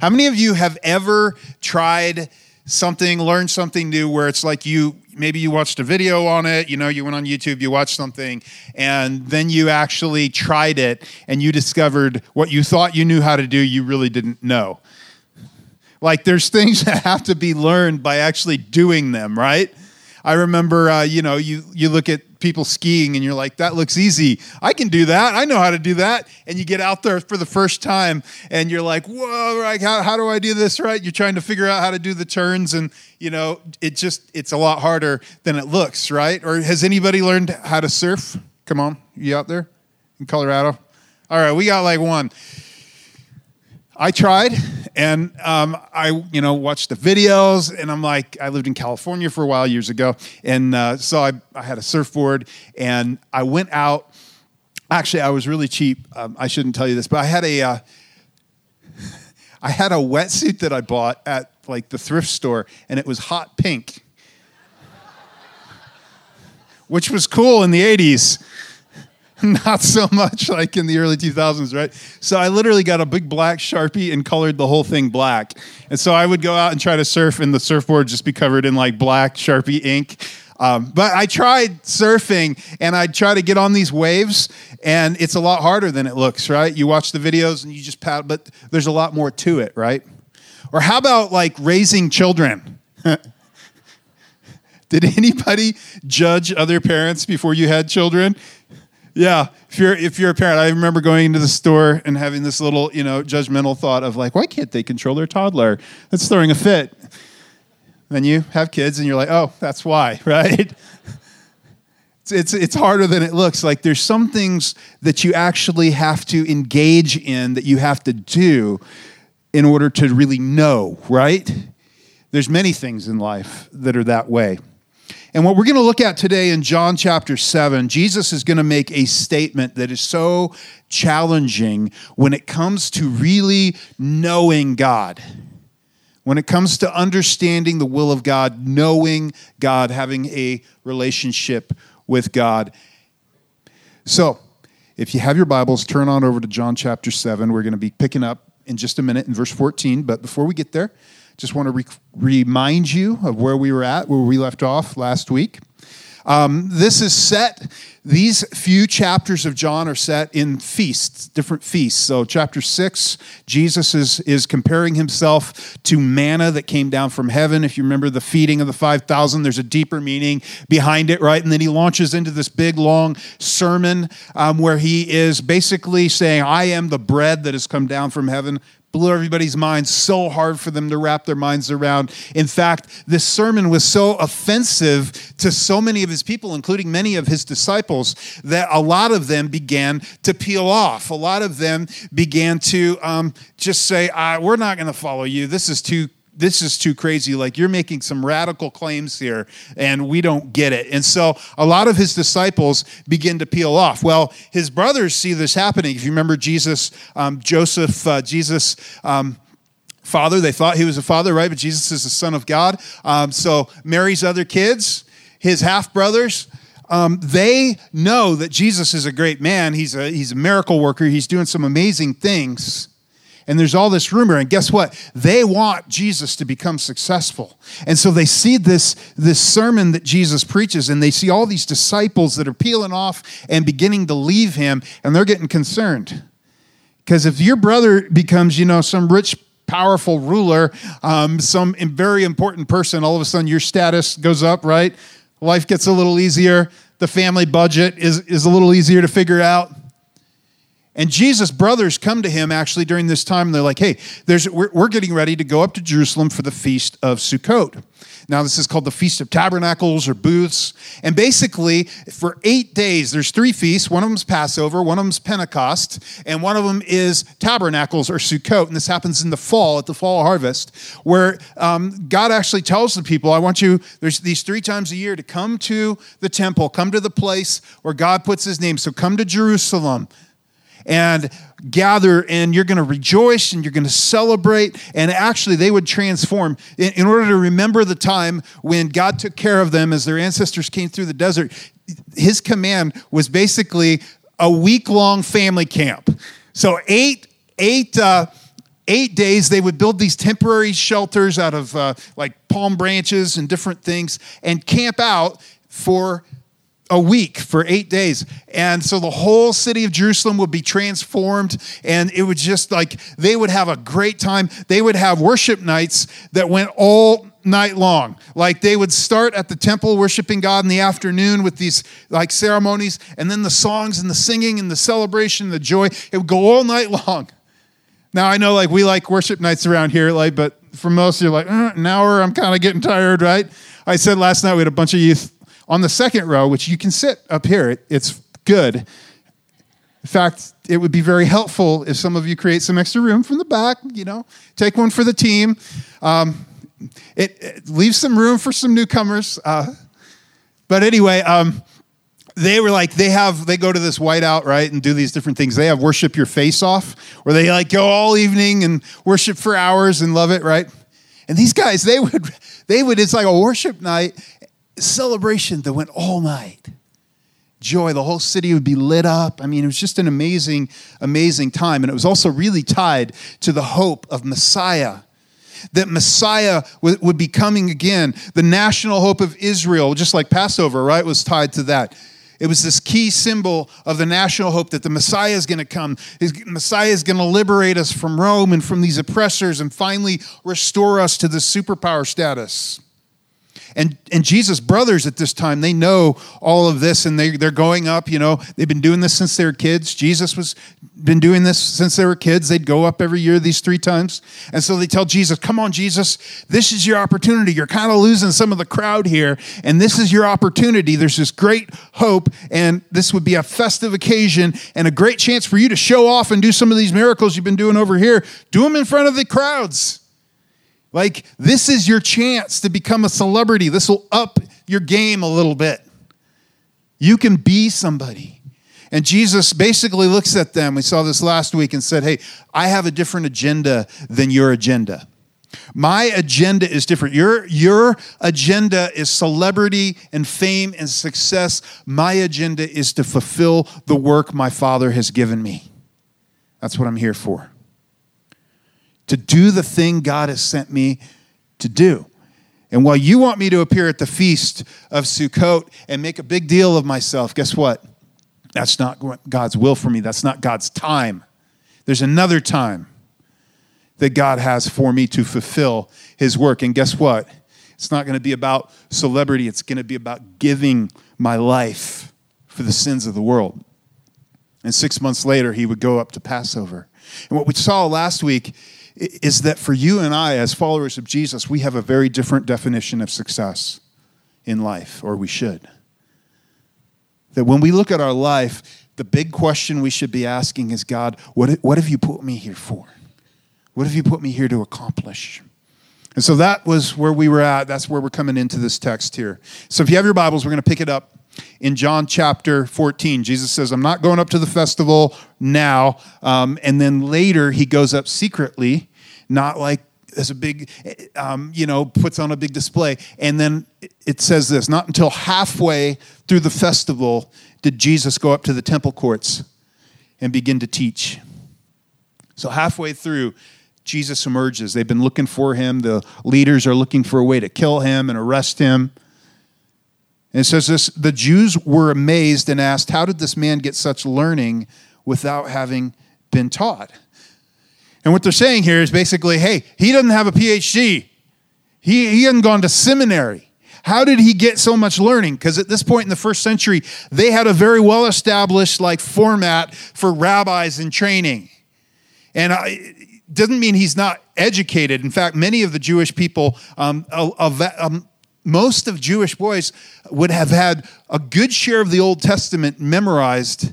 How many of you have ever tried something, learned something new where it's like maybe you watched a video on it, you went on YouTube, you watched something, and then you actually tried it and you discovered what you thought you knew how to do, you really didn't know? Like, there's things that have to be learned by actually doing them, right? I remember, you look at people skiing and you're like, that looks easy. I can do that. I know how to do that. And you get out there for the first time and you're like, whoa, like, how do I do this right? You're trying to figure out how to do the turns and, it's a lot harder than it looks, right? Or has anybody learned how to surf? Come on, you out there in Colorado? All right, we got like one. I tried, and I watched the videos, and I'm like, I lived in California for a while years ago, and so I had a surfboard, and I went out. Actually, I was really cheap. I shouldn't tell you this, but I had a wetsuit that I bought at like the thrift store, and it was hot pink, which was cool in the 80s. Not so much like in the early 2000s, right? So I literally got a big black Sharpie and colored the whole thing black. And so I would go out and try to surf, and the surfboard just be covered in like black Sharpie ink. But I tried surfing, and I'd try to get on these waves, and it's a lot harder than it looks, right? You watch the videos and you just paddle, but there's a lot more to it, right? Or how about like raising children? Did anybody judge other parents before you had children? Yeah, if you're a parent, I remember going into the store and having this little, judgmental thought of like, why can't they control their toddler? That's throwing a fit. Then you have kids and you're like, oh, that's why, right? It's harder than it looks. Like, there's some things that you actually have to engage in, that you have to do in order to really know, right? There's many things in life that are that way. And what we're going to look at today in John chapter 7, Jesus is going to make a statement that is so challenging when it comes to really knowing God, when it comes to understanding the will of God, knowing God, having a relationship with God. So if you have your Bibles, turn on over to John chapter 7. We're going to be picking up in just a minute in verse 14, but before we get there, just want to remind you of where we were at, where we left off last week. These few chapters of John are set in feasts, different feasts. So chapter 6, Jesus is comparing himself to manna that came down from heaven. If you remember the feeding of the 5,000, there's a deeper meaning behind it, right? And then he launches into this big, long sermon where he is basically saying, I am the bread that has come down from heaven. Blew everybody's minds, so hard for them to wrap their minds around. In fact, this sermon was so offensive to so many of his people, including many of his disciples, that a lot of them began to peel off. A lot of them began to just say, we're not going to follow you. This is too crazy. Like, you're making some radical claims here, and we don't get it. And so a lot of his disciples begin to peel off. Well, his brothers see this happening. If you remember Jesus' father, they thought he was a father, right? But Jesus is the Son of God. So Mary's other kids, his half-brothers, they know that Jesus is a great man. He's a miracle worker. He's doing some amazing things. And there's all this rumor, and guess what? They want Jesus to become successful. And so they see this sermon that Jesus preaches, and they see all these disciples that are peeling off and beginning to leave him, and they're getting concerned. Because if your brother becomes, some rich, powerful ruler, some very important person, all of a sudden your status goes up, right? Life gets a little easier. The family budget is a little easier to figure out. And Jesus' brothers come to him actually during this time, and they're like, hey, we're getting ready to go up to Jerusalem for the Feast of Sukkot. Now, this is called the Feast of Tabernacles or Booths. And basically, for 8 days, there's three feasts. One of them's Passover, one of them's Pentecost, and one of them is Tabernacles or Sukkot. And this happens in the fall, at the fall harvest, where God actually tells the people, there's these three times a year to come to the temple, come to the place where God puts his name. So come to Jerusalem and gather, and you're going to rejoice, and you're going to celebrate. And actually, they would transform. In order to remember the time when God took care of them as their ancestors came through the desert, his command was basically a week-long family camp. So eight 8 days, they would build these temporary shelters out of like palm branches and different things and camp out for a week, for 8 days. And so the whole city of Jerusalem would be transformed, and it would just like, they would have a great time. They would have worship nights that went all night long. Like they would start at the temple worshiping God in the afternoon with these like ceremonies, and then the songs and the singing and the celebration, the joy, it would go all night long. Now I know like we like worship nights around here, like, but for most you're like, an hour, I'm kind of getting tired, right? I said last night we had a bunch of youth on the second row, which you can sit up here. It's good. In fact, it would be very helpful if some of you create some extra room from the back, you know, take one for the team. It leaves some room for some newcomers. But anyway, they were like, they go to this whiteout, right, and do these different things. They have worship your face off, where they like go all evening and worship for hours and love it, right? And these guys, they would, it's like a worship night, celebration that went all night. Joy, the whole city would be lit up. I mean, it was just an amazing, amazing time. And it was also really tied to the hope of Messiah, that Messiah would be coming again. The national hope of Israel, just like Passover, right, was tied to that. It was this key symbol of the national hope that the Messiah is going to come. Messiah is going to liberate us from Rome and from these oppressors and finally restore us to the superpower status. And Jesus' brothers at this time, they know all of this, and they're going up, you know. They've been doing this since they were kids. Jesus was been doing this since they were kids. They'd go up every year these 3 times. And so they tell Jesus, come on, Jesus, this is your opportunity. You're kind of losing some of the crowd here, and this is your opportunity. There's this great hope, and this would be a festive occasion and a great chance for you to show off and do some of these miracles you've been doing over here. Do them in front of the crowds. Like, this is your chance to become a celebrity. This will up your game a little bit. You can be somebody. And Jesus basically looks at them, we saw this last week, and said, hey, I have a different agenda than your agenda. My agenda is different. Your agenda is celebrity and fame and success. My agenda is to fulfill the work my Father has given me. That's what I'm here for. To do the thing God has sent me to do. And while you want me to appear at the feast of Sukkot and make a big deal of myself, guess what? That's not God's will for me. That's not God's time. There's another time that God has for me to fulfill his work. And guess what? It's not going to be about celebrity. It's going to be about giving my life for the sins of the world. And 6 months later, he would go up to Passover. And what we saw last week is that for you and I, as followers of Jesus, we have a very different definition of success in life, or we should. That when we look at our life, the big question we should be asking is, God, what have you put me here for? What have you put me here to accomplish? And so that was where we were at. That's where we're coming into this text here. So if you have your Bibles, we're going to pick it up in John chapter 14. Jesus says, I'm not going up to the festival now. And then later he goes up secretly, not like as a big, puts on a big display. And then it says this, not until halfway through the festival did Jesus go up to the temple courts and begin to teach. So halfway through, Jesus emerges. They've been looking for him. The leaders are looking for a way to kill him and arrest him. And it says this, the Jews were amazed and asked, how did this man get such learning without having been taught? And what they're saying here is basically, hey, he doesn't have a PhD. He hasn't gone to seminary. How did he get so much learning? Because at this point in the first century, they had a very well-established like format for rabbis and training. And it doesn't mean he's not educated. In fact, many of the Jewish people, most of Jewish boys would have had a good share of the Old Testament memorized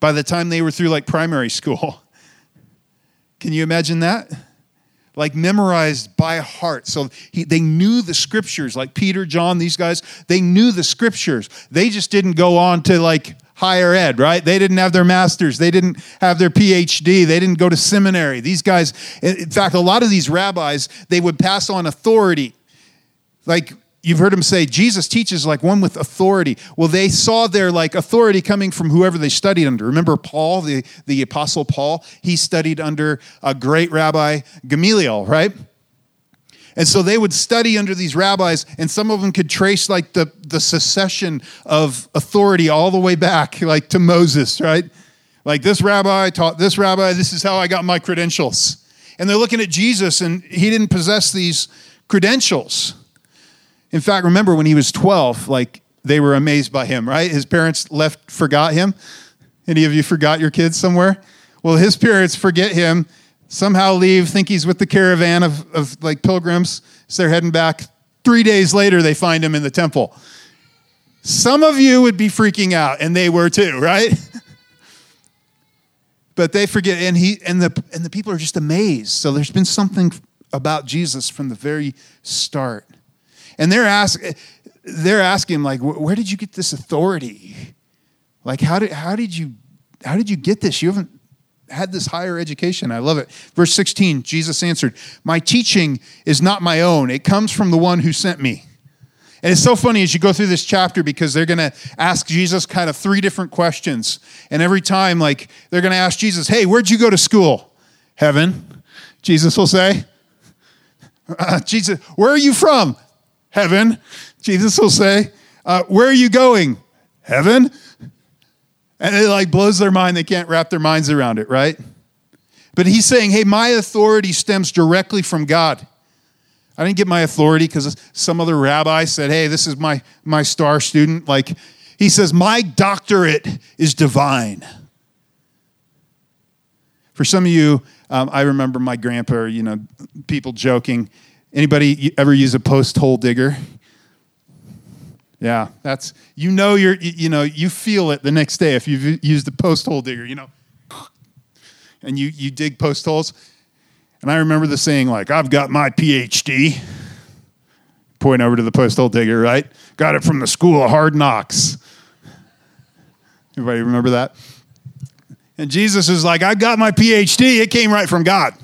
by the time they were through like primary school. Can you imagine that? Like memorized by heart. So they knew the scriptures, like Peter, John, these guys, they knew the scriptures. They just didn't go on to like higher ed, right? They didn't have their masters. They didn't have their PhD. They didn't go to seminary. These guys, in fact, a lot of these rabbis, they would pass on authority. Like You've heard him say, Jesus teaches like one with authority. Well, they saw their like authority coming from whoever they studied under. Remember Paul, the Apostle Paul? He studied under a great rabbi, Gamaliel, right? And so they would study under these rabbis, and some of them could trace like the succession of authority all the way back, like to Moses, right? Like this rabbi taught this rabbi, this is how I got my credentials. And they're looking at Jesus, and he didn't possess these credentials. In fact, remember when he was 12, like they were amazed by him, right? His parents forgot him. Any of you forgot your kids somewhere? Well, his parents forget him, somehow leave, think he's with the caravan of like pilgrims. So they're heading back. 3 days later, they find him in the temple. Some of you would be freaking out, and they were too, right? But they forget, and the people are just amazed. So there's been something about Jesus from the very start. And they're asking him, like, where did you get this authority? Like, how did you get this? You haven't had this higher education. I love it. Verse 16, Jesus answered, "My teaching is not my own. It comes from the one who sent me." And it's so funny as you go through this chapter because they're going to ask Jesus kind of three different questions. And every time, like, they're going to ask Jesus, "Hey, where'd you go to school?" "Heaven," Jesus will say. Jesus, "Where are you from?" "Heaven," Jesus will say. "Where are you going?" "Heaven." And it like blows their mind. They can't wrap their minds around it, right? But he's saying, hey, my authority stems directly from God. I didn't get my authority because some other rabbi said, hey, this is my star student. Like, he says, my doctorate is divine. For some of you, I remember my grandpa, you know, people joking. Anybody ever use a post hole digger? Yeah, that's, you know, you feel it the next day if you've used the post hole digger, you know, and you dig post holes. And I remember the saying, like, I've got my PhD. Point over to the post hole digger, right? Got it from the school of hard knocks. Everybody remember that? And Jesus is like, I got my PhD. It came right from God.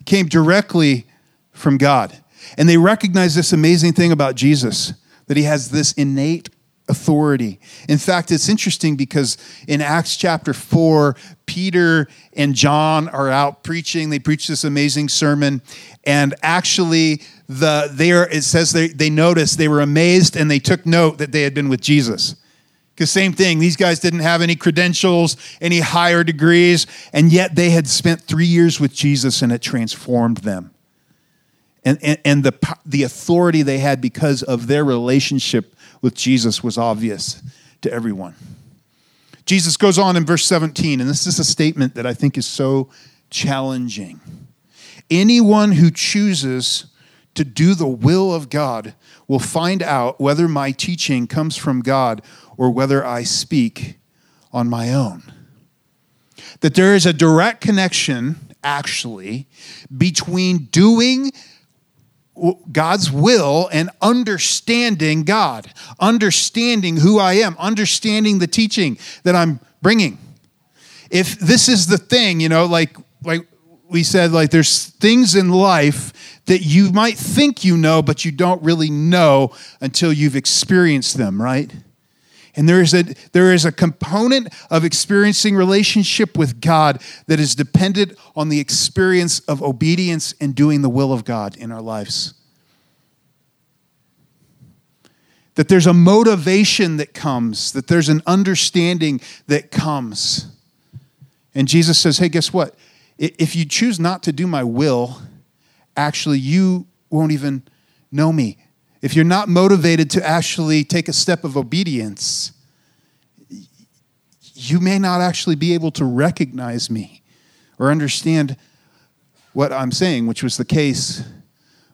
It came directly from God. And they recognize this amazing thing about Jesus, that he has this innate authority. In fact, it's interesting because in Acts chapter 4, Peter and John are out preaching. They preach this amazing sermon. And actually, it says they noticed, they were amazed, and they took note that they had been with Jesus. Because same thing, these guys didn't have any credentials, any higher degrees, and yet they had spent 3 years with Jesus, and it transformed them. And the authority they had because of their relationship with Jesus was obvious to everyone. Jesus goes on in verse 17, and this is a statement that I think is so challenging. Anyone who chooses to do the will of God will find out whether my teaching comes from God or whether I speak on my own. That there is a direct connection, actually, between doing God's will and understanding God, understanding who I am, understanding the teaching that I'm bringing. If this is the thing, you know, like we said, like there's things in life that you might think you know, but you don't really know until you've experienced them, right? And there is a component of experiencing relationship with God that is dependent on the experience of obedience and doing the will of God in our lives. That there's a motivation that comes, that there's an understanding that comes. And Jesus says, hey, guess what? If you choose not to do my will, actually, you won't even know me. If you're not motivated to actually take a step of obedience, you may not actually be able to recognize me or understand what I'm saying, which was the case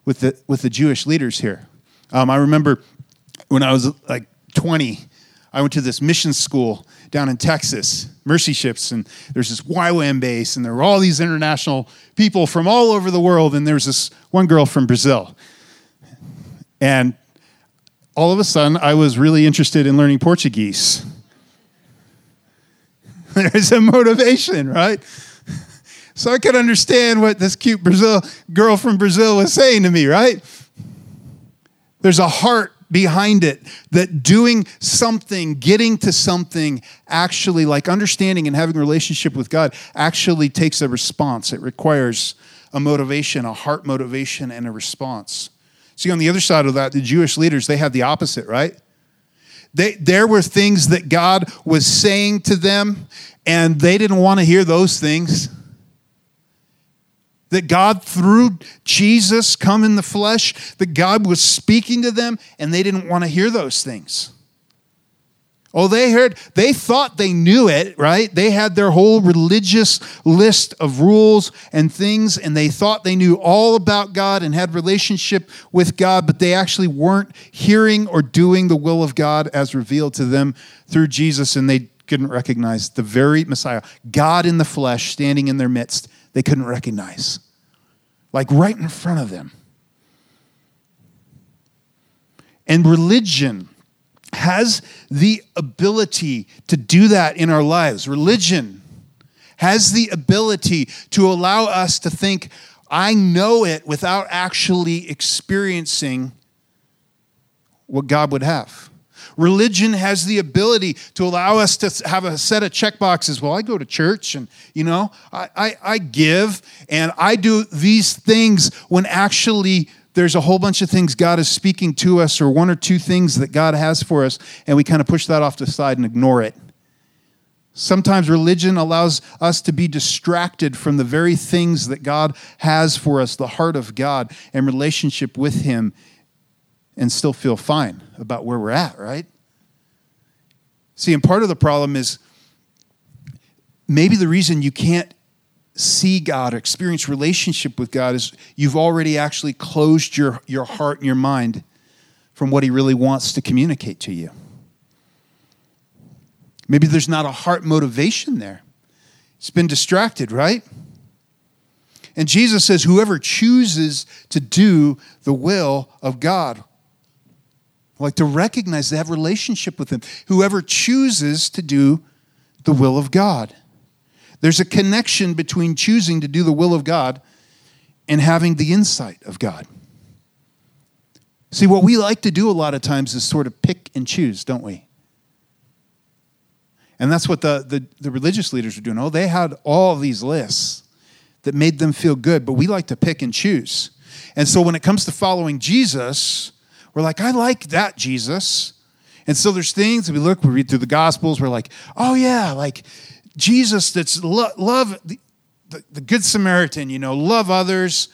with the Jewish leaders here. I remember when I was like 20, I went to this mission school down in Texas, Mercy Ships, and there's this YWAM base, and there were all these international people from all over the world, and there was this one girl from Brazil. And all of a sudden, I was really interested in learning Portuguese. There's a motivation, right? So I could understand what this cute girl from Brazil was saying to me, right? There's a heart behind it that doing something, getting to something, actually, like understanding and having a relationship with God, actually takes a response. It requires a motivation, a heart motivation, and a response. See, on the other side of that, the Jewish leaders, they had the opposite, right? There were things that God was saying to them, and they didn't want to hear those things. That God, through Jesus come in the flesh, that God was speaking to them, and they didn't want to hear those things. Oh, they thought they knew it, right? They had their whole religious list of rules and things, and they thought they knew all about God and had relationship with God, but they actually weren't hearing or doing the will of God as revealed to them through Jesus, and they couldn't recognize the very Messiah, God in the flesh, standing in their midst. They couldn't recognize, like right in front of them. And religion has the ability to do that in our lives. Religion has the ability to allow us to think, I know it, without actually experiencing what God would have. Religion has the ability to allow us to have a set of checkboxes. Well, I go to church and, I give and I do these things, when actually there's a whole bunch of things God is speaking to us, or one or two things that God has for us, and we kind of push that off to the side and ignore it. Sometimes religion allows us to be distracted from the very things that God has for us, the heart of God and relationship with Him, and still feel fine about where we're at, right? See, and part of the problem is maybe the reason you can't see God or experience relationship with God is you've already actually closed your heart and your mind from what He really wants to communicate to you. Maybe there's not a heart motivation there. It's been distracted, right? And Jesus says, whoever chooses to do the will of God, like to recognize they have a relationship with Him. Whoever chooses to do the will of God. There's a connection between choosing to do the will of God and having the insight of God. See, what we like to do a lot of times is sort of pick and choose, don't we? And that's what the religious leaders were doing. Oh, they had all these lists that made them feel good, but we like to pick and choose. And so when it comes to following Jesus, we're like, I like that, Jesus. And so there's things we read through the Gospels, we're like, oh yeah, like Jesus, that's love the Good Samaritan, love others.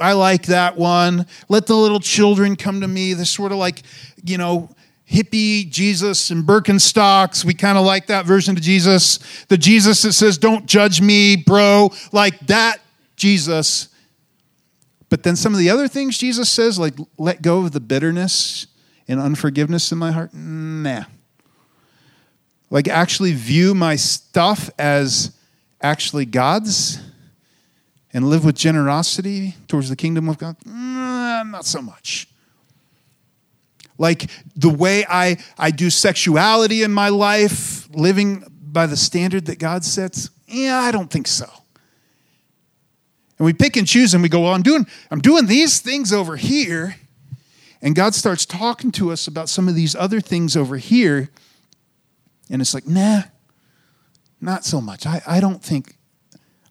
I like that one. Let the little children come to me. This sort of like, hippie Jesus and Birkenstocks. We kind of like that version of Jesus. The Jesus that says, don't judge me, bro. Like that Jesus. But then some of the other things Jesus says, like let go of the bitterness and unforgiveness in my heart, nah. Like actually view my stuff as actually God's and live with generosity towards the kingdom of God, not so much. Like the way I do sexuality in my life, living by the standard that God sets, I don't think so. And we pick and choose and we go, well, I'm doing these things over here. And God starts talking to us about some of these other things over here. And it's like, nah, not so much. I don't think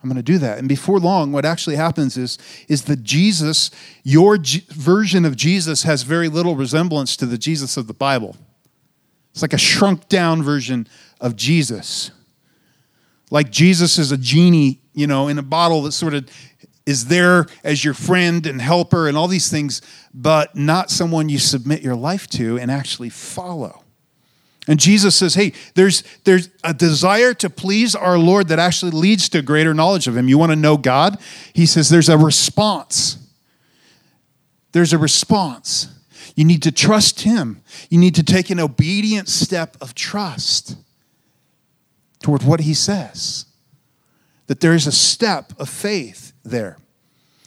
I'm going to do that. And before long, what actually happens is the Jesus, your version of Jesus has very little resemblance to the Jesus of the Bible. It's like a shrunk down version of Jesus. Like Jesus is a genie, in a bottle that sort of is there as your friend and helper and all these things, but not someone you submit your life to and actually follow. And Jesus says, hey, there's a desire to please our Lord that actually leads to greater knowledge of Him. You want to know God? He says there's a response. There's a response. You need to trust Him. You need to take an obedient step of trust toward what He says. That there is a step of faith there.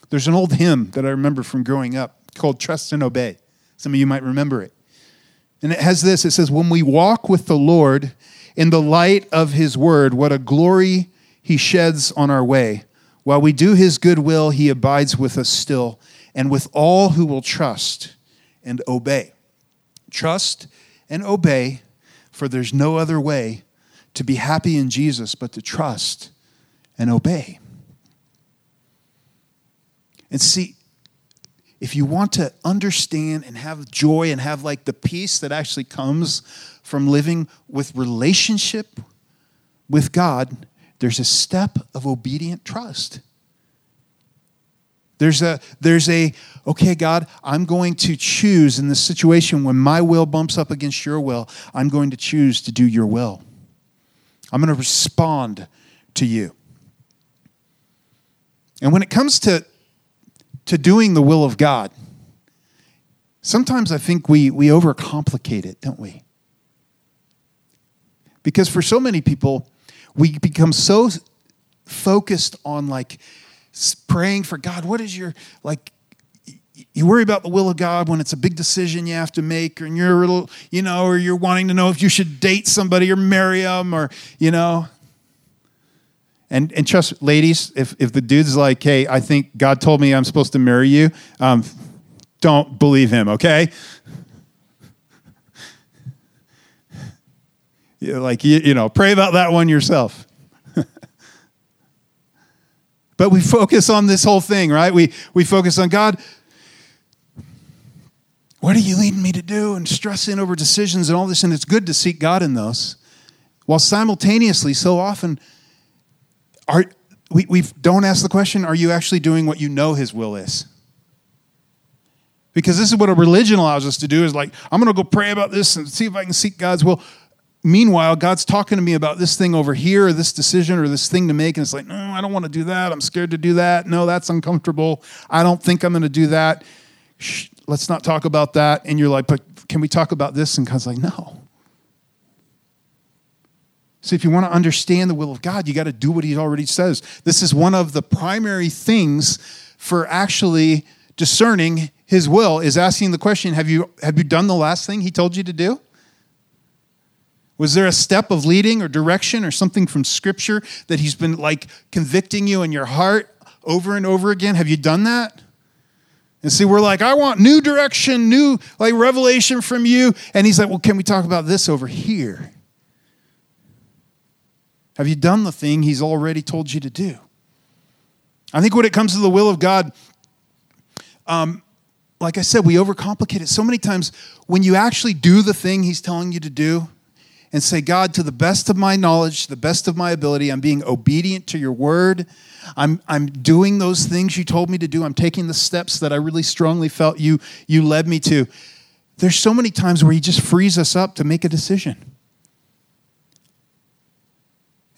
There's an old hymn that I remember from growing up called Trust and Obey. Some of you might remember it. And it has this, it says, when we walk with the Lord in the light of His word, what a glory He sheds on our way. While we do His good will, He abides with us still, and with all who will trust and obey. Trust and obey, for there's no other way to be happy in Jesus but to trust and obey. And see, if you want to understand and have joy and have like the peace that actually comes from living with relationship with God, there's a step of obedient trust. There's a, okay, God, I'm going to choose in this situation when my will bumps up against your will, I'm going to choose to do your will. I'm going to respond to you. And when it comes to doing the will of God, sometimes I think we overcomplicate it, don't we? Because for so many people, we become so focused on like praying for God. What is your, like, you worry about the will of God when it's a big decision you have to make, and or you're wanting to know if you should date somebody or marry them, or, you know. And trust, ladies, if the dude's like, hey, I think God told me I'm supposed to marry you, don't believe him, okay? Like, you know, pray about that one yourself. But we focus on this whole thing, right? We focus on, God, what are you leading me to do? And stressing over decisions and all this, and it's good to seek God in those, while simultaneously so often we don't ask the question, are you actually doing what you know his will is? Because this is what a religion allows us to do, is like, I'm going to go pray about this and see if I can seek God's will. Meanwhile, God's talking to me about this thing over here, or this decision, or this thing to make, and it's like, no, I don't want to do that. I'm scared to do that. No, that's uncomfortable. I don't think I'm going to do that. Shh, let's not talk about that. And you're like, but can we talk about this? And God's like, no. So if you want to understand the will of God, you got to do what he already says. This is one of the primary things for actually discerning his will, is asking the question, have you done the last thing he told you to do? Was there a step of leading or direction or something from Scripture that he's been like convicting you in your heart over and over again? Have you done that? And see, we're like, I want new direction, new like revelation from you. And he's like, well, can we talk about this over here? Have you done the thing he's already told you to do? I think when it comes to the will of God, like I said, we overcomplicate it. So many times when you actually do the thing he's telling you to do and say, God, to the best of my knowledge, the best of my ability, I'm being obedient to your word. I'm doing those things you told me to do. I'm taking the steps that I really strongly felt you led me to. There's so many times where he just frees us up to make a decision.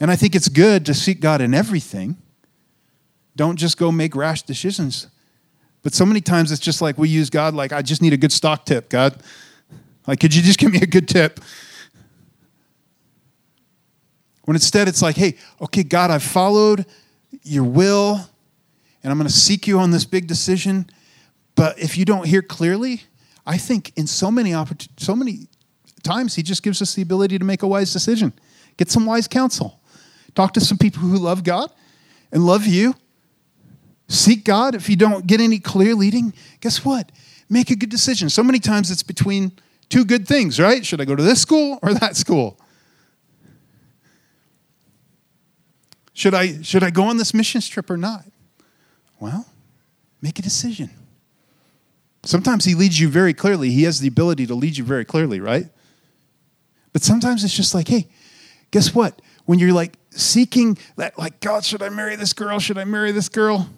And I think it's good to seek God in everything. Don't just go make rash decisions. But so many times it's just like we use God like, I just need a good stock tip, God. Like, could you just give me a good tip? When instead it's like, hey, okay, God, I've followed your will, and I'm going to seek you on this big decision. But if you don't hear clearly, I think in so many times he just gives us the ability to make a wise decision. Get some wise counsel. Talk to some people who love God and love you. Seek God. If you don't get any clear leading, guess what? Make a good decision. So many times it's between two good things, right? Should I go to this school or that school? Should I go on this missions trip or not? Well, make a decision. Sometimes he leads you very clearly. He has the ability to lead you very clearly, right? But sometimes it's just like, hey, guess what? When you're like seeking that, like, God, should I marry this girl? Should I marry this girl?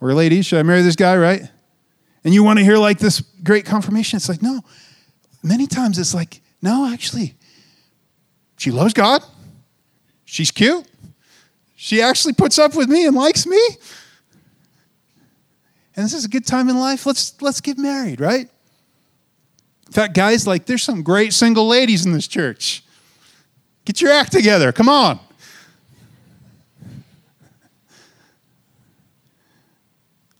Or ladies, should I marry this guy, right? And you want to hear like this great confirmation. It's like, no. Many times it's like, no, actually, she loves God. She's cute. She actually puts up with me and likes me. And this is a good time in life. Let's get married, right? In fact, guys, like, there's some great single ladies in this church. Get your act together. Come on.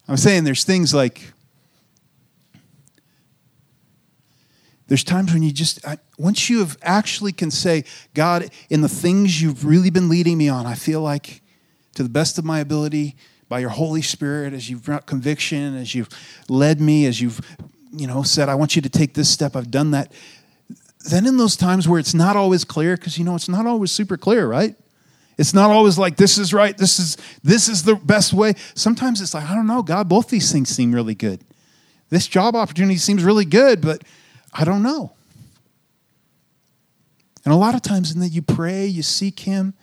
I'm saying there's things like, there's times when you just, once you have actually can say, God, in the things you've really been leading me on, I feel like to the best of my ability, by your Holy Spirit, as you've brought conviction, as you've led me, as you've said, I want you to take this step. I've done that. Then in those times where it's not always clear, because, it's not always super clear, right? It's not always like, this is right. This is the best way. Sometimes it's like, I don't know, God, both these things seem really good. This job opportunity seems really good, but I don't know. And a lot of times in that you pray, you seek him,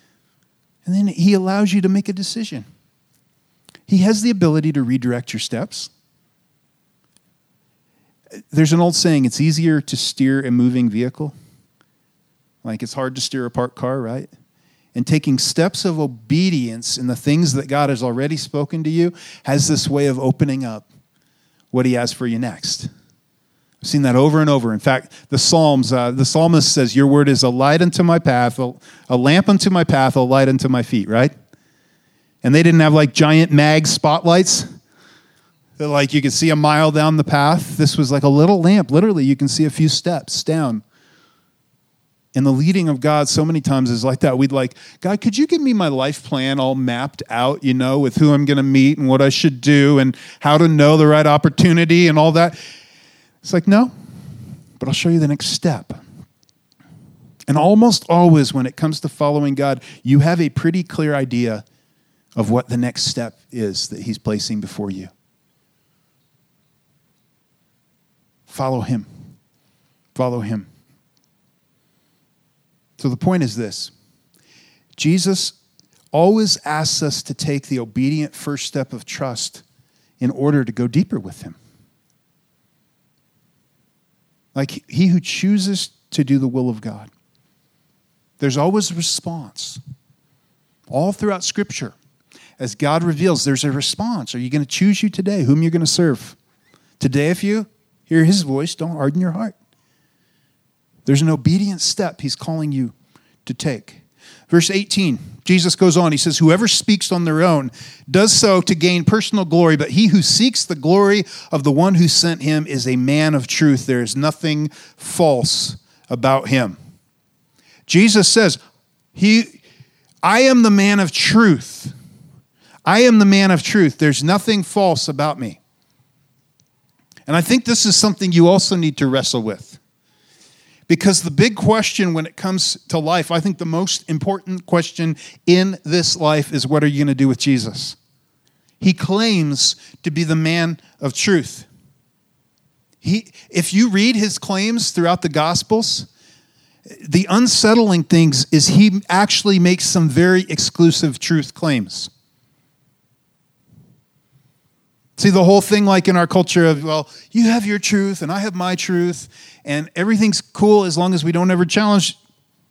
and then he allows you to make a decision. He has the ability to redirect your steps. There's an old saying, it's easier to steer a moving vehicle. Like, it's hard to steer a parked car, right? And taking steps of obedience in the things that God has already spoken to you has this way of opening up what he has for you next. I've seen that over and over. In fact, the Psalms, the psalmist says, your word is a light unto my path, a lamp unto my path, a light unto my feet, right? And they didn't have like giant mag spotlights that like you could see a mile down the path. This was like a little lamp. Literally, you can see a few steps down. And the leading of God so many times is like that. We'd like, God, could you give me my life plan all mapped out, with who I'm going to meet and what I should do and how to know the right opportunity and all that? It's like, no, but I'll show you the next step. And almost always when it comes to following God, you have a pretty clear idea of what the next step is that he's placing before you. Follow him. Follow him. So the point is this. Jesus always asks us to take the obedient first step of trust in order to go deeper with him. Like, he who chooses to do the will of God. There's always a response. All throughout Scripture, as God reveals, there's a response. Are you going to choose you today? Whom you're going to serve? Today, if you hear his voice, don't harden your heart. There's an obedient step he's calling you to take. Verse 18, Jesus goes on. He says, whoever speaks on their own does so to gain personal glory, but he who seeks the glory of the one who sent him is a man of truth. There is nothing false about him. Jesus says, I am the man of truth. I am the man of truth. There's nothing false about me. And I think this is something you also need to wrestle with. Because the big question when it comes to life, I think the most important question in this life is, what are you going to do with Jesus? He claims to be the man of truth. If you read his claims throughout the Gospels, the unsettling things is he actually makes some very exclusive truth claims. See, the whole thing like in our culture of, well, you have your truth and I have my truth and everything's cool as long as we don't ever challenge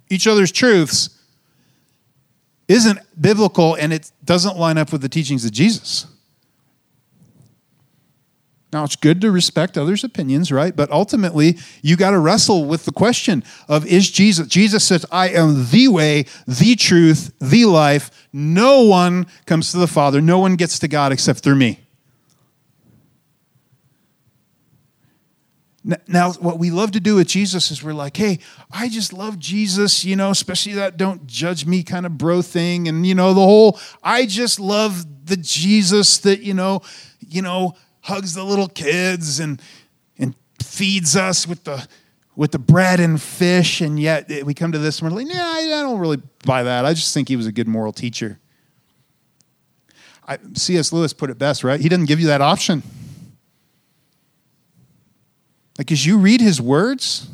each other's truths isn't biblical, and it doesn't line up with the teachings of Jesus. Now, it's good to respect others' opinions, right? But ultimately, you got to wrestle with the question of, is Jesus? Jesus says, I am the way, the truth, the life. No one comes to the Father. No one gets to God except through me. Now, what we love to do with Jesus is we're like, hey, I just love Jesus, especially that don't judge me kind of bro thing. And, the whole, I just love the Jesus that, hugs the little kids and feeds us with the bread and fish. And yet we come to this and we're like, nah, I don't really buy that. I just think he was a good moral teacher. C.S. Lewis put it best, right? He doesn't give you that option. Like, as you read his words,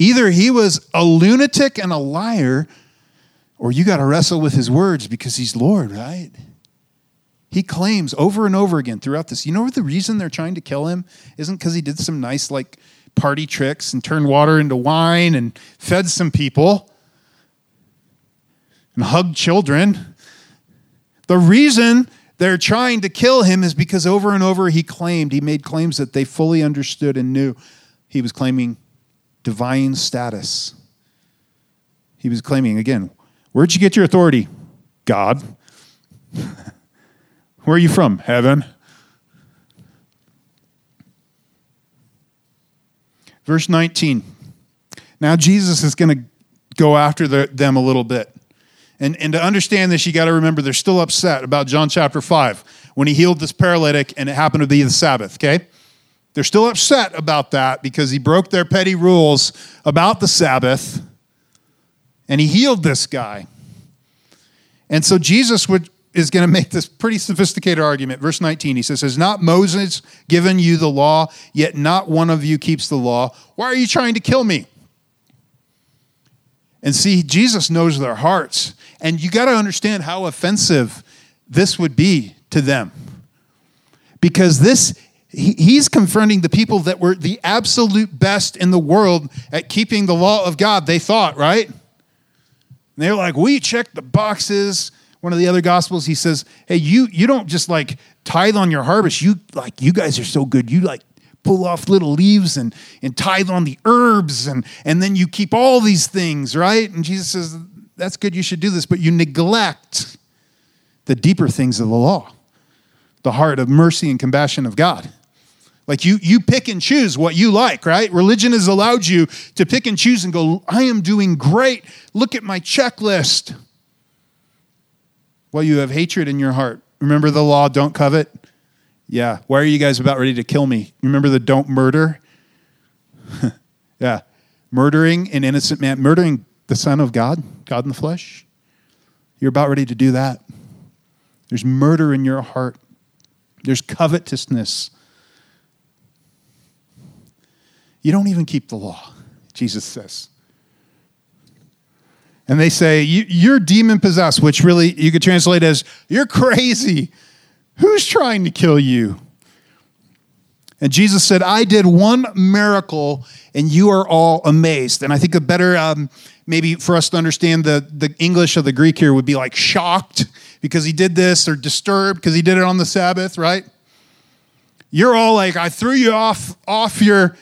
either he was a lunatic and a liar, or you got to wrestle with his words because he's Lord, right? He claims over and over again throughout this. What the reason they're trying to kill him isn't because he did some nice, party tricks and turned water into wine and fed some people and hugged children. The reason they're trying to kill him is because over and over he made claims that they fully understood and knew. He was claiming divine status. He was claiming, again, where'd you get your authority? God. Where are you from? Heaven. Verse 19. Now Jesus is going to go after them a little bit. And to understand this, you got to remember they're still upset about John chapter 5, when he healed this paralytic, and it happened to be the Sabbath, okay? They're still upset about that because he broke their petty rules about the Sabbath, and he healed this guy. And so Jesus is going to make this pretty sophisticated argument. Verse 19, he says, "Has not Moses given you the law, yet not one of you keeps the law? Why are you trying to kill me?" And see, Jesus knows their hearts. And you got to understand how offensive this would be to them. Because he's confronting the people that were the absolute best in the world at keeping the law of God, they thought, right? And they're like, we check the boxes. One of the other gospels, he says, hey, you don't just like tithe on your harvest. You guys are so good. You like pull off little leaves and tithe on the herbs, and then you keep all these things, right? And Jesus says, that's good, you should do this, but you neglect the deeper things of the law, the heart of mercy and compassion of God. Like you pick and choose what you like, right? Religion has allowed you to pick and choose and go, I am doing great. Look at my checklist. Well, you have hatred in your heart. Remember the law, don't covet? Yeah. Why are you guys about ready to kill me? Remember the don't murder? Yeah. Murdering an innocent man, murdering the Son of God, God in the flesh. You're about ready to do that. There's murder in your heart. There's covetousness. You don't even keep the law, Jesus says. And they say, you're demon-possessed, which really you could translate as, you're crazy. Who's trying to kill you? And Jesus said, I did one miracle, and you are all amazed. And I think a better, maybe for us to understand the English of the Greek here would be like shocked because he did this, or disturbed because he did it on the Sabbath, right? You're all like, I threw you off your,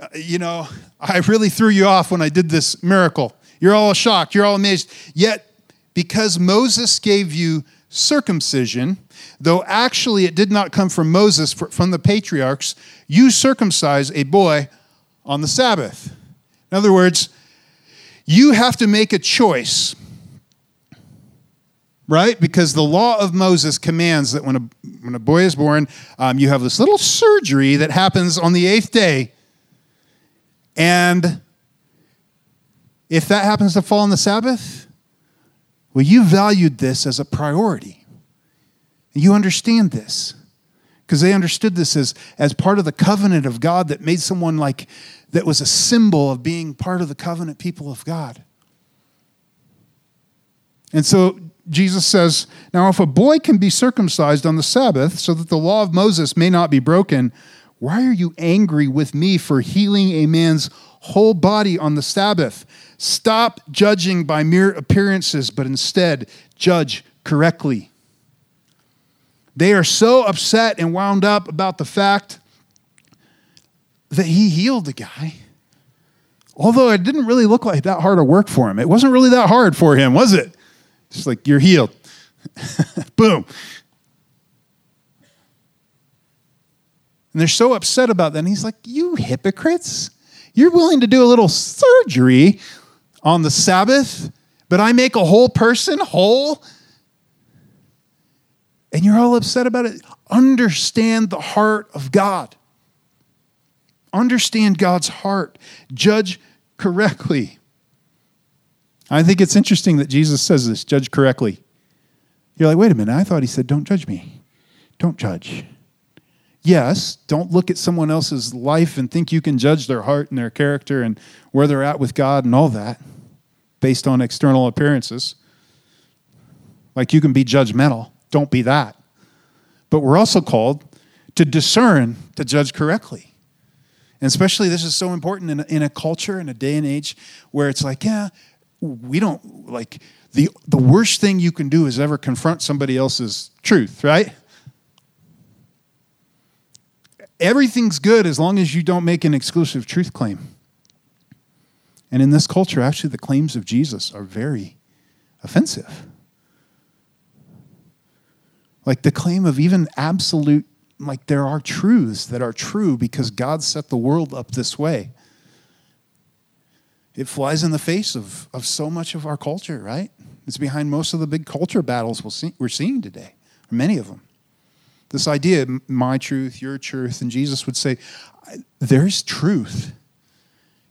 I really threw you off when I did this miracle. You're all shocked. You're all amazed. Yet, because Moses gave you circumcision, though actually it did not come from Moses, from the patriarchs, you circumcise a boy on the Sabbath. In other words, you have to make a choice, right? Because the law of Moses commands that when a boy is born, you have this little surgery that happens on the 8th day. And if that happens to fall on the Sabbath, well, you valued this as a priority. You understand this because they understood this as part of the covenant of God that made someone like that was a symbol of being part of the covenant people of God. And so Jesus says, now if a boy can be circumcised on the Sabbath so that the law of Moses may not be broken, why are you angry with me for healing a man's whole body on the Sabbath? Stop judging by mere appearances, but instead judge correctly. They are so upset and wound up about the fact that he healed the guy. Although it didn't really look like that hard of work for him. It wasn't really that hard for him, was it? It's like, you're healed. Boom. And they're so upset about that. And he's like, you hypocrites. You're willing to do a little surgery on the Sabbath, but I make a whole person whole? And you're all upset about it? Understand the heart of God. Understand God's heart. Judge correctly. I think it's interesting that Jesus says this, judge correctly. You're like, wait a minute, I thought he said, don't judge me. Don't judge. Yes, don't look at someone else's life and think you can judge their heart and their character and where they're at with God and all that based on external appearances. Like you can be judgmental. Don't be that. But we're also called to discern, to judge correctly. And especially this is so important in a culture, in a day and age where it's like, yeah, we don't, like, the worst thing you can do is ever confront somebody else's truth, right? Everything's good as long as you don't make an exclusive truth claim. And in this culture, actually, the claims of Jesus are very offensive. Like the claim of even absolute, like there are truths that are true because God set the world up this way. It flies in the face of so much of our culture, right? It's behind most of the big culture battles we're seeing today, or many of them. This idea, my truth, your truth, and Jesus would say, there's truth.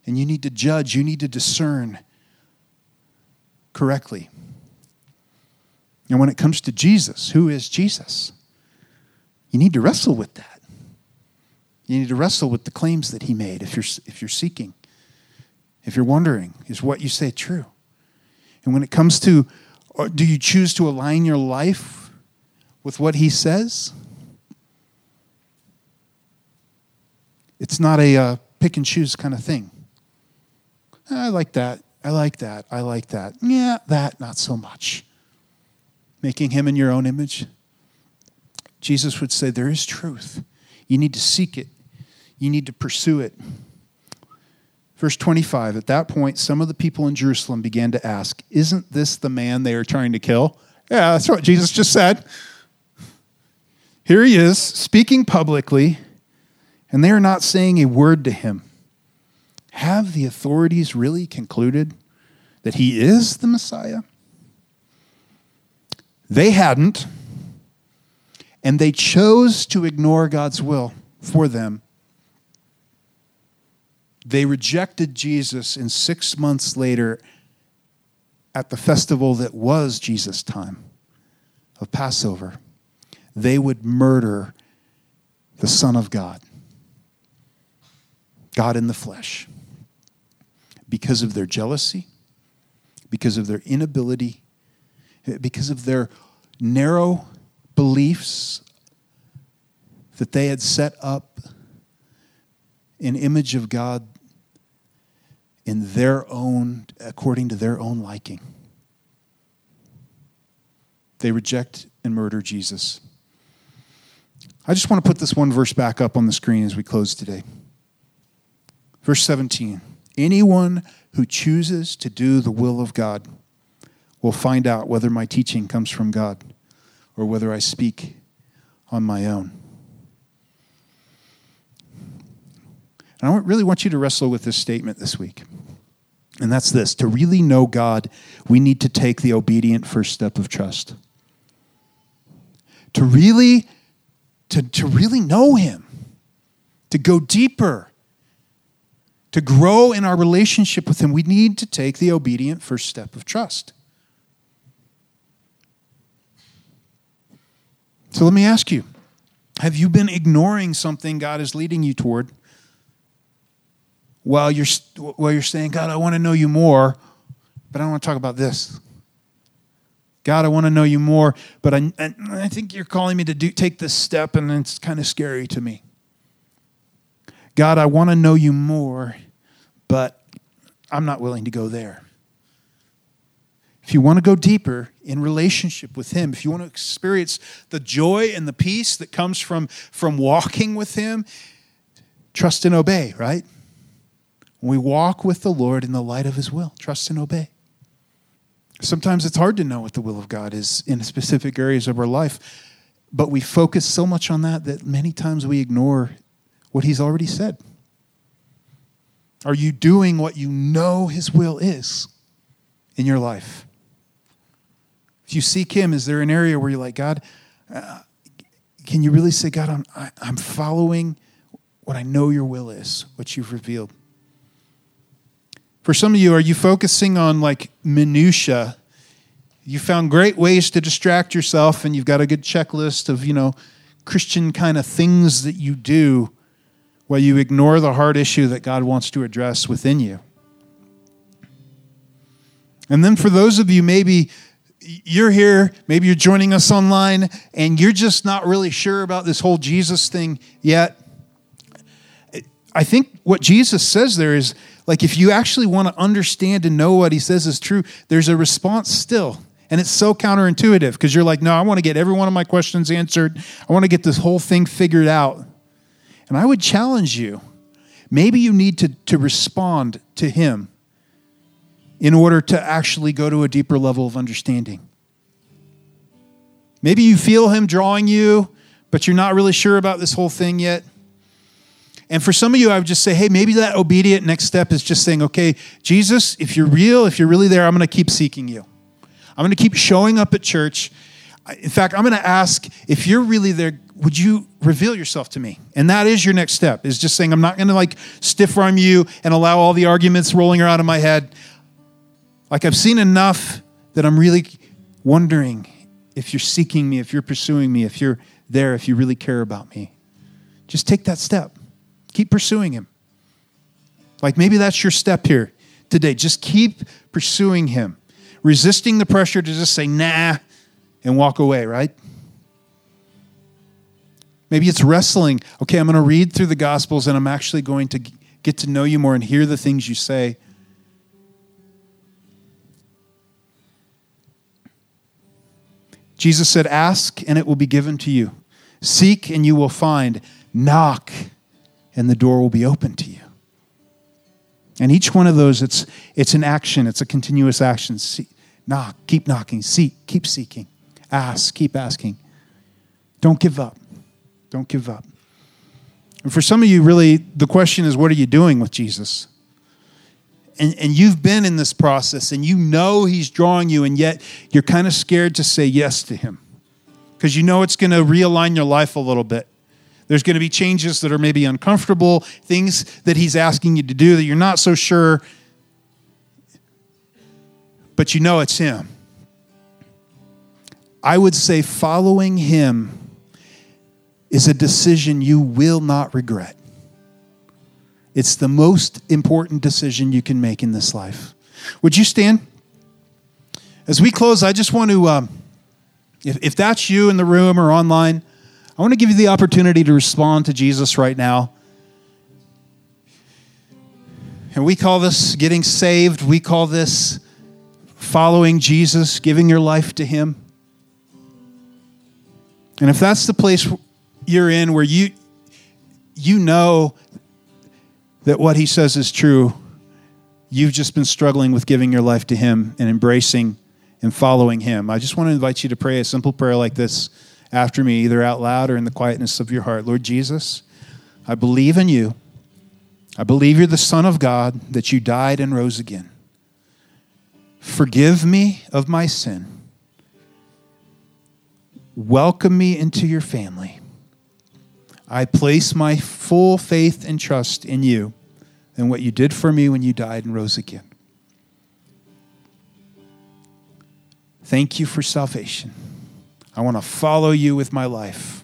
And you need to judge, you need to discern correctly. And when it comes to Jesus, who is Jesus? You need to wrestle with that. You need to wrestle with the claims that he made if you're seeking. If you're wondering, is what you say true? And when it comes to, do you choose to align your life with what he says? It's not a pick and choose kind of thing. I like that. I like that. I like that. Yeah, that, not so much. Making him in your own image. Jesus would say, there is truth. You need to seek it. You need to pursue it. Verse 25, at that point, some of the people in Jerusalem began to ask, isn't this the man they are trying to kill? Yeah, that's what Jesus just said. Here he is, speaking publicly, and they are not saying a word to him. Have the authorities really concluded that he is the Messiah? They hadn't, and they chose to ignore God's will for them. They rejected Jesus, and 6 months later, at the festival that was Jesus' time of Passover, they would murder the Son of God, God in the flesh, because of their jealousy, because of their inability, because of their narrow beliefs that they had set up an image of God in their own, according to their own liking. They reject and murder Jesus. I just want to put this one verse back up on the screen as we close today. Verse 17, anyone who chooses to do the will of God will find out whether my teaching comes from God or whether I speak on my own. And I really want you to wrestle with this statement this week. And that's this. To really know God, we need to take the obedient first step of trust. To really know him, to go deeper, to grow in our relationship with him, we need to take the obedient first step of trust. So let me ask you, have you been ignoring something God is leading you toward? While you're saying, God, I want to know you more, but I don't want to talk about this. God, I want to know you more, but I think you're calling me to take this step, and it's kind of scary to me. God, I want to know you more, but I'm not willing to go there. If you want to go deeper in relationship with him, if you want to experience the joy and the peace that comes from walking with him, trust and obey, right? We walk with the Lord in the light of his will. Trust and obey. Sometimes it's hard to know what the will of God is in specific areas of our life, but we focus so much on that many times we ignore what he's already said. Are you doing what you know his will is in your life? If you seek him, is there an area where you're like, God, can you really say, God, I'm following what I know your will is, what you've revealed? For some of you, are you focusing on like minutia? You found great ways to distract yourself, and you've got a good checklist of, Christian kind of things that you do while you ignore the hard issue that God wants to address within you. And then for those of you, maybe you're here, maybe you're joining us online, and you're just not really sure about this whole Jesus thing yet. I think what Jesus says there is, like, if you actually want to understand and know what he says is true, there's a response still. And it's so counterintuitive because you're like, no, I want to get every one of my questions answered. I want to get this whole thing figured out. And I would challenge you. Maybe you need to respond to him in order to actually go to a deeper level of understanding. Maybe you feel him drawing you, but you're not really sure about this whole thing yet. And for some of you, I would just say, hey, maybe that obedient next step is just saying, okay, Jesus, if you're really there, I'm going to keep seeking you. I'm going to keep showing up at church. In fact, I'm going to ask, if you're really there, would you reveal yourself to me? And that is your next step, is just saying, I'm not going to stiff arm you and allow all the arguments rolling around in my head. I've seen enough that I'm really wondering if you're seeking me, if you're pursuing me, if you're there, if you really care about me. Just take that step. Keep pursuing him. Maybe that's your step here today. Just keep pursuing him. Resisting the pressure to just say, nah, and walk away, right? Maybe it's wrestling. Okay, I'm going to read through the Gospels and I'm actually going to get to know you more and hear the things you say. Jesus said, ask and it will be given to you. Seek and you will find. Knock and the door will be open to you. And each one of those, it's an action. It's a continuous action. Seek, knock, keep knocking. Seek, keep seeking. Ask, keep asking. Don't give up. Don't give up. And for some of you, really, the question is, what are you doing with Jesus? And you've been in this process, and you know he's drawing you, and yet you're kind of scared to say yes to him because you know it's going to realign your life a little bit. There's going to be changes that are maybe uncomfortable, things that he's asking you to do that you're not so sure, but you know it's him. I would say following him is a decision you will not regret. It's the most important decision you can make in this life. Would you stand? As we close, I just want to, if that's you in the room or online, I want to give you the opportunity to respond to Jesus right now. And we call this getting saved. We call this following Jesus, giving your life to him. And if that's the place you're in where you know that what he says is true, you've just been struggling with giving your life to him and embracing and following him, I just want to invite you to pray a simple prayer like this after me, either out loud or in the quietness of your heart. Lord Jesus, I believe in you. I believe you're the Son of God, that you died and rose again. Forgive me of my sin. Welcome me into your family. I place my full faith and trust in you and what you did for me when you died and rose again. Thank you for salvation. I want to follow you with my life.